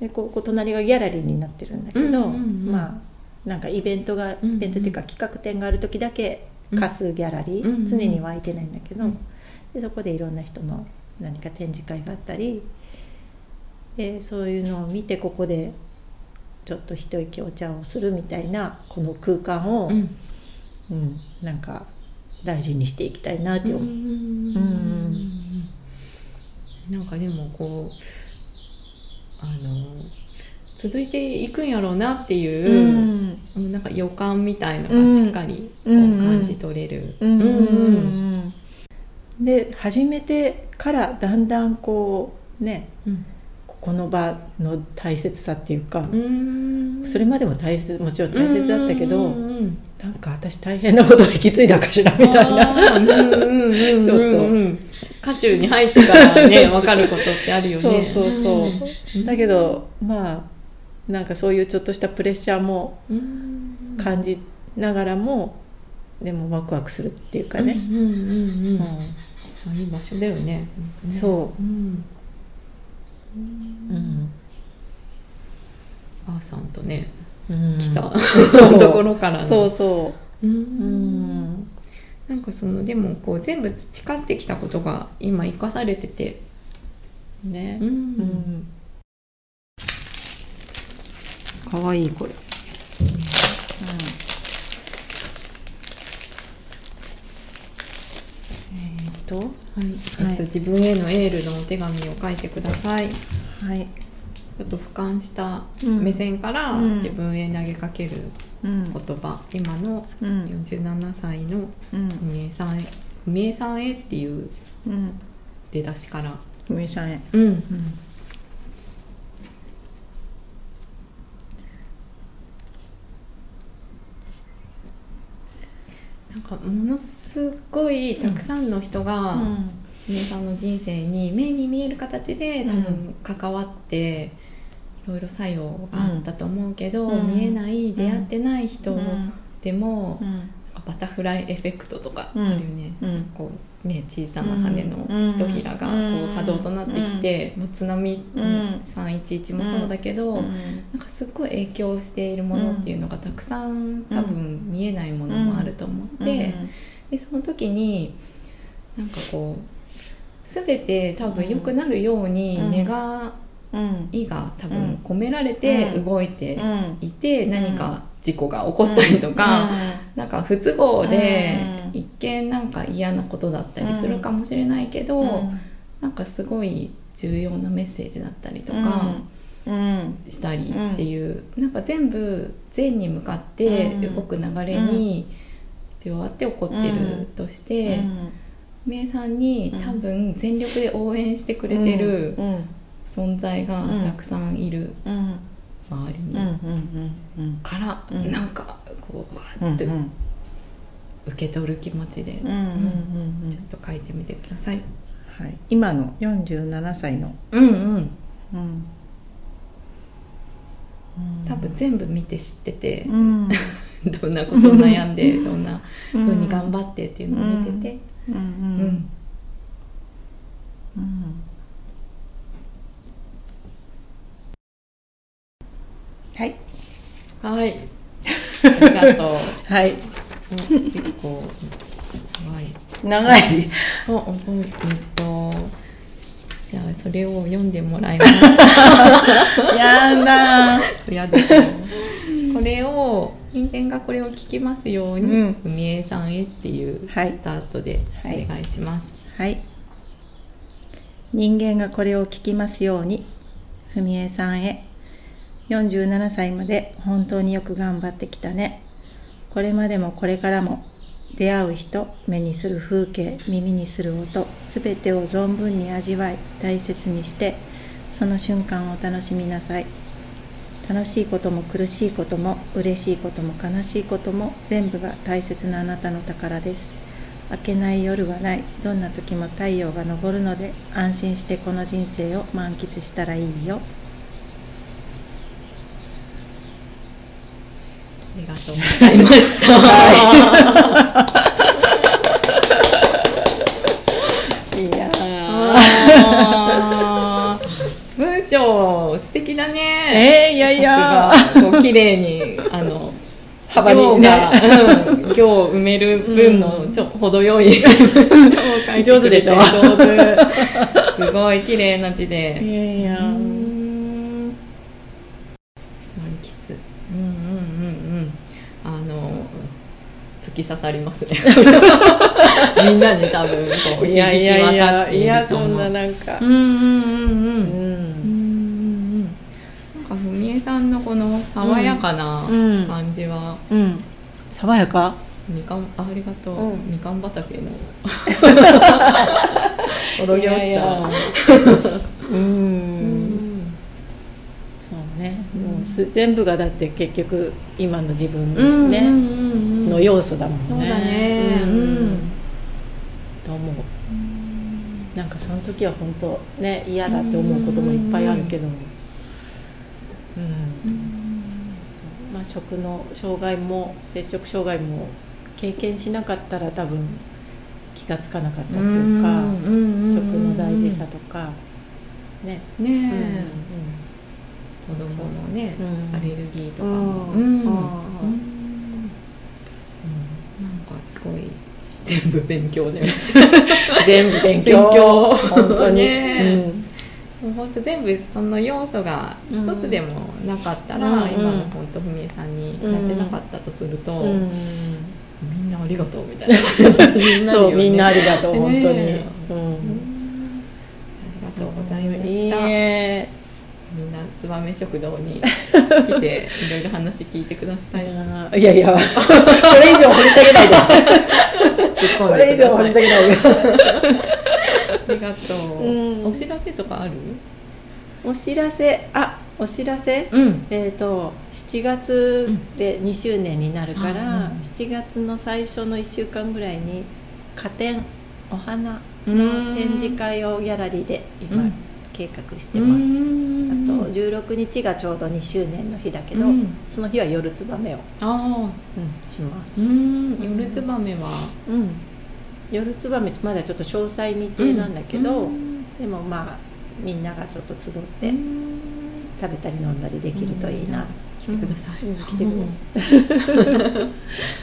でこう隣がギャラリーになってるんだけど、うんうんうん、まあなんかイベントがイベントっていうか企画展がある時だけ貸すギャラリー、うん、常に湧いてないんだけど、でそこでいろんな人の何か展示会があったりで、そういうのを見てここでちょっと一息お茶をするみたいなこの空間を、うんうん、なんか大事にしていきたいなって思う。うんうんなんかでもこうあの続いていくんやろうなっていう、うん、なんか予感みたいのがしっかりこう感じ取れる。うんうんうんうんで始めてからだんだんこうね、うん、ここの場の大切さっていうかうーんそれまでも大切もちろん大切だったけどんなんか私大変なことを引き継いだかしらみたいなちょっと渦中に入ってからね分かることってあるよねそうそうそう、うん、だけどまあなんかそういうちょっとしたプレッシャーも感じながらもでもワクワクするっていうかね、うんうんうんうん、いい場所だよね。そう、うんうん、あーさんとね、うん、来たそうところからのそうそう、うんうん、なんかそのでもこう全部培ってきたことが今生かされててね、うんうん、かわいいこれ、うんはいえっと、自分へのエールのお手紙を書いてください、はい、ちょっと俯瞰した目線から自分へ投げかける言葉、うん、今のよんじゅうななさいのふみえさんへ、ふみえさんへっていう出だしからふみえさんへ、うんうん、なんかものすごいたくさんの人がふみえさんの人生に目に見える形で多分関わっていろいろ作用があったと思うけど、うん、見えない出会ってない人でも、うんうん、バタフライエフェクトとかあるよね、うん、こうね小さな羽のひとひらがこう波動となってきて、うん、津波、うん、さんいちいちもそうだけど、うん、なんかすっごい影響しているものっていうのがたくさん多分見えないものもあると思って、うんうんうん、でその時になんかこう全て多分良くなるように願いが多分込められて動いていて、何か事故が起こったりとか、なんか不都合で一見なんか嫌なことだったりするかもしれないけど、なんかすごい重要なメッセージだったりとかしたりっていう、なんか全部善に向かって動く流れに必要あって起こってるとして、めいさんに多分全力で応援してくれてる存在がたくさんいる周りにから、なんかこうわーって受け取る気持ちで、ちょっと書いてみてください。はい、今のよんじゅうななさいの、うんうんうん、多分全部見て知ってて、うん、どんなこと悩んでどんな風に頑張ってっていうのを見てて、うんうんうんうんはいはいありがとうはい結構長い長いおおえっとじゃあそれを読んでもらいますやだやだこれを人間がこれを聞きますように、うん、文枝さんへっていうスタートでお願いしますはい、はい、人間がこれを聞きますように文枝さんへよんじゅうななさいまで本当によく頑張ってきたね。これまでもこれからも出会う人、目にする風景、耳にする音、すべてを存分に味わい、大切にして、その瞬間を楽しみなさい。楽しいことも苦しいことも嬉しいことも悲しいことも全部が大切なあなたの宝です。明けない夜はない。どんな時も太陽が昇るので、安心してこの人生を満喫したらいいよ。ありがとうございました、はい、いやあ文章素敵だね、えー、いやいやこう綺麗にあの幅にね今日埋める分のちょ、うん、程よい上手でしょ上手すごい綺麗な字でいやいや満喫うん突き刺さりますねみんなに多分こういやいやいやいやそんななんかうんうんうんうんうんなんか文枝さんのこの爽やかな感じは、うんうん、爽やかみかんありがとう、うん、みかん畑の転げ落ちた全部がだって結局今の自分のね、うんうんうんうん、の要素だもんね。そうだね。うん、と思う。うん、なんかその時は本当ね嫌だって思うこともいっぱいあるけど、うんうんそうまあ、食の障害も摂食障害も経験しなかったら多分気がつかなかったというか、うんうんうん、食の大事さとかね。ねえ。うんうん子供のね、うん、アレルギーとかも、うんうんうん、なんかすごい全部勉強ね全部勉強、 勉強本当に、ねうん、本当全部その要素が一つでもなかったら、うん、今の本当文枝さんになってなかったとすると、うん、みんなありがとうみたいなそう、ね、みんなありがとう本当に、ねうんうん、ありがとうございました、えーみんなつばめ食堂に来ていろいろ話聞いてくださいいやいやこれ以上掘り下げないでこれ以上掘り下げないでありがとう、うん、お知らせとかあるお知らせあお知らせ、うん、えっとしちがつでにしゅうねんになるから、うん、しちがつの最初のいっしゅうかんぐらいに花展お花の展示会をギャラリーで今、うん計画してます。あとじゅうろくにちがちょうどにしゅうねんの日だけど、うん、その日は夜つばめをあ、うん、します。うん、夜つばめは、うん、夜つばめまだちょっと詳細未定なんだけど、うん、でもまあみんながちょっと集って、うん、食べたり飲んだりできるといいな、うん、来てください、うん、来てください、うん、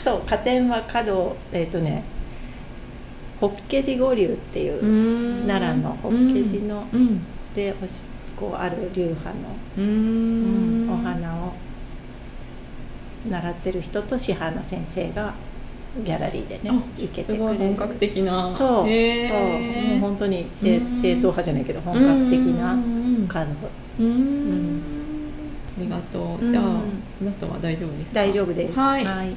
そう加点は華道えっ、ー、とねホッケジ五流っていう奈良のホッケジの、うん、でおしこうある流派のうーん、うん、お花を習ってる人と師範の先生がギャラリーでね生けてくれる。すごい本格的なそう、えー、そうもう本当に正統派じゃないけど本格的な華道。うーん、うん、ありがとう。じゃああとは大丈夫ですか？大丈夫です。はい、はい。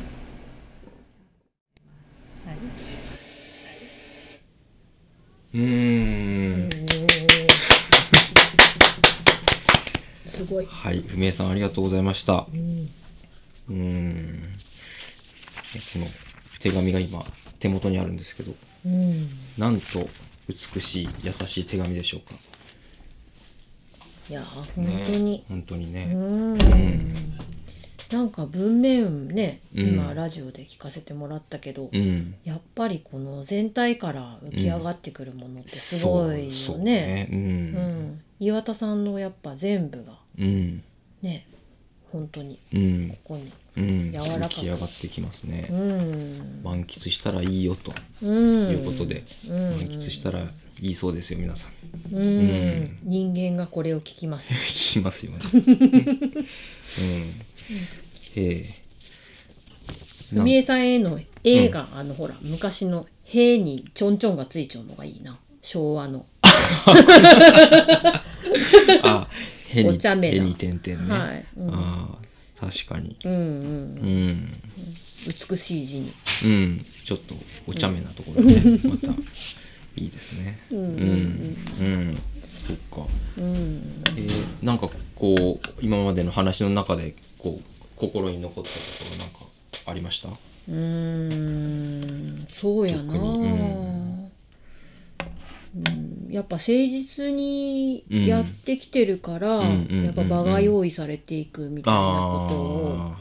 うーん、すごい。はい、文枝さんありがとうございました。うん、うーん、この手紙が今手元にあるんですけど、うん、なんと美しい優しい手紙でしょうか。いや本当に、ね、本当にね。うん、うん、なんか文面ね、今ラジオで聞かせてもらったけど、うん、やっぱりこの全体から浮き上がってくるものってすごいよね、うん、そうそうね、うんうん、岩田さんのやっぱ全部が、うん、ね本当にここに、うん、柔らかく浮き上がってきますね、うん、満喫したらいいよということで、うんうん、満喫したらいいそうですよ皆さん、うんうん、人間がこれを聞きます聞きますよねうんえー、文枝さんへの絵が、うん、あのほら昔のへにちょんちょんがついちゃうのがいいな、昭和のあへにお茶目なへに点々ね、はい、うん、あ確かに、うんうんうん、美しい字に、うん、ちょっとお茶目なところね、うん、またいいですねうんうんうん、うんうんそっか、うんえー、なんかこう今までの話の中でこう心に残ったことなんかありました？うーんそうやな、うんうん、やっぱ誠実にやってきてるから、うん、やっぱ場が用意されていくみたいなことを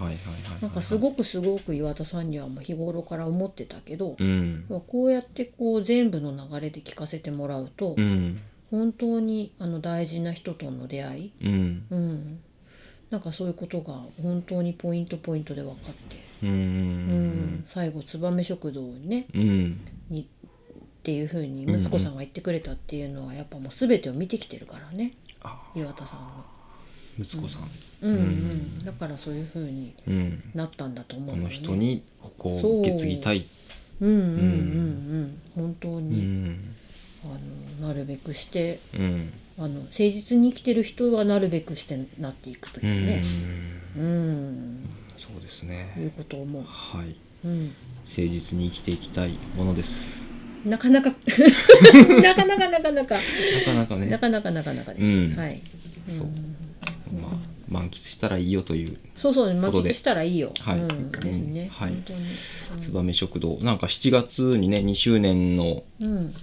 なんかすごくすごく岩田さんにはもう日頃から思ってたけど、うん、こうやってこう全部の流れで聞かせてもらうと、うん本当にあの大事な人との出会い、うんうん、なんかそういうことが本当にポイントポイントで分かってうん、うん、最後燕食堂にね、うん、にっていう風に息子さんが言ってくれたっていうのはやっぱもう全てを見てきてるからね、うん、岩田さんは息子さん、うんうんうんうん、だからそういう風になったんだと思う、ねうん、この人にここを受け継ぎたいうんうんうんうん、うん、本当に、うんあのなるべくして、うん、あの誠実に生きてる人はなるべくしてなっていくというねうん、うん、そうですねいうことを思う、はいうん、誠実に生きていきたいものです。なかなかなかなかなかなかなかなかねなかなかなかなかです、うん、はいそう、うん、まあ満喫したらいいよというそうそう満喫したらいいよはい、うん、ですね、うん、はい燕食堂なんかしちがつにねにしゅうねんの、うん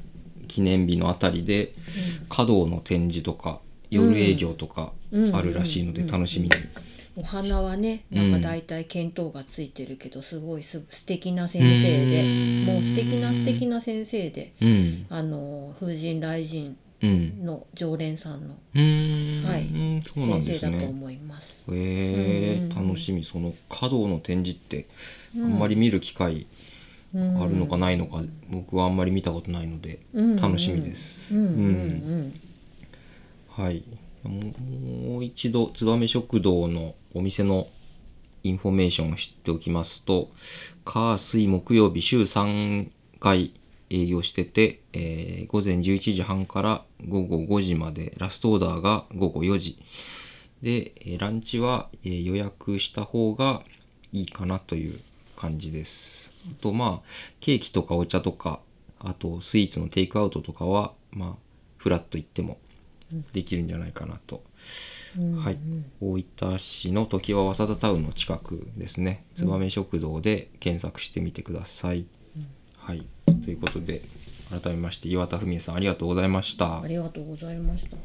記念日のあたりで、うん、華道の展示とか夜営業とかあるらしいので楽しみに、うんうんうん、お花はねなんか大体見当がついてるけどすごいす素敵な先生でうもう素敵な素敵な先生で、うん、あの風神雷神の常連さんの、うんはい、そうなんですね、先生だと思います。へー、楽しみ。その華道の展示ってあんまり見る機会、うんあるのかないのか、うん、僕はあんまり見たことないので、うんうん、楽しみです、うんうんうん、はい。も、もう一度燕食堂のお店のインフォメーションを知っておきますと火水木曜日週さんかい営業してて、えー、午前じゅういちじはんから午後ごじまでラストオーダーが午後よじでランチは予約した方がいいかなという感じです。あとまあケーキとかお茶とかあとスイーツのテイクアウトとかはまあフラッと行ってもできるんじゃないかなと、うんうん、はい。大分市の常盤早稲田タウンの近くですね、燕食堂で検索してみてください、うん、はいということで改めまして岩田文枝さんありがとうございました。ありがとうございました。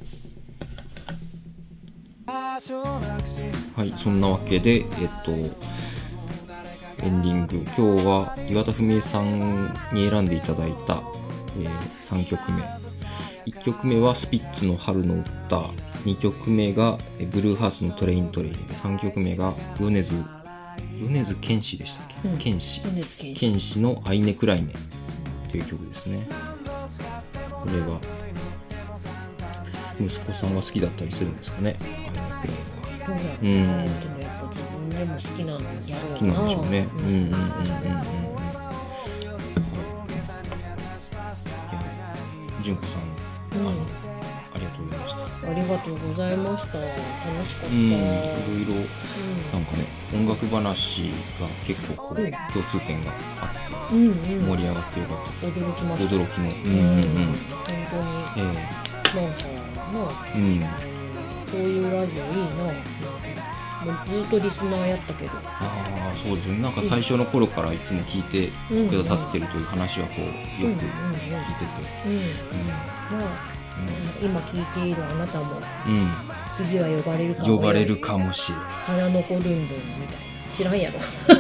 はい、そんなわけで、えっと、エンディング、今日は岩田文恵さんに選んでいただいた、えー、さんきょくめ、いっきょくめはスピッツの春の歌、にきょくめがブルーハーツのトレイントレイン、さんきょくめが米津米津玄師でしたっけ、うん、玄師玄師のアイネクライネという曲ですね。これは息子さんは好きだったりするんですかね。アイネクライネは、うん、でも好きなんでしょうね。好きなんでしょうね。うんうんうんうんうん。はい。いや、純子さん、うん、あの、ありがとうございました。ありがとうございました。楽しかった。うん、いろいろ、うん、なんかね、音楽話が結構こう、うん、共通点があって、うんうん、盛り上がってよかったです。驚きました。驚きも。うんうんうん。本当に。ええ。なんかまあ、うん、そういうラジオいいな。ずっとリスナーやったけど、ああそうですね。なんか最初の頃からいつも聞いてくださってるという話はこうよく聞いてて、今聞いているあなたも、うん、次は呼ばれるかも呼ばれるかもしれない。花の子ルンルンみたいな、知らんやろ。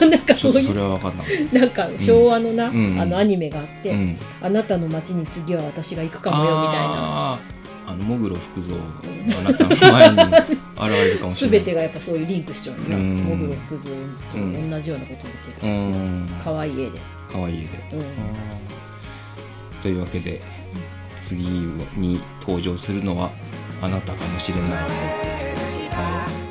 なんかそういうそれは分かんない。なんか昭和のな、うん、あのアニメがあって、うん、あなたの街に次は私が行くかもよみたいな。あのモグロ福蔵があなたの前に現れるかもしれない。全てがやっぱそういうリンクしちゃうんですね。モグロ福蔵と同じようなことを言ってる。かわいい絵で。かわいい絵で、うん。というわけで、次に登場するのはあなたかもしれない。はい。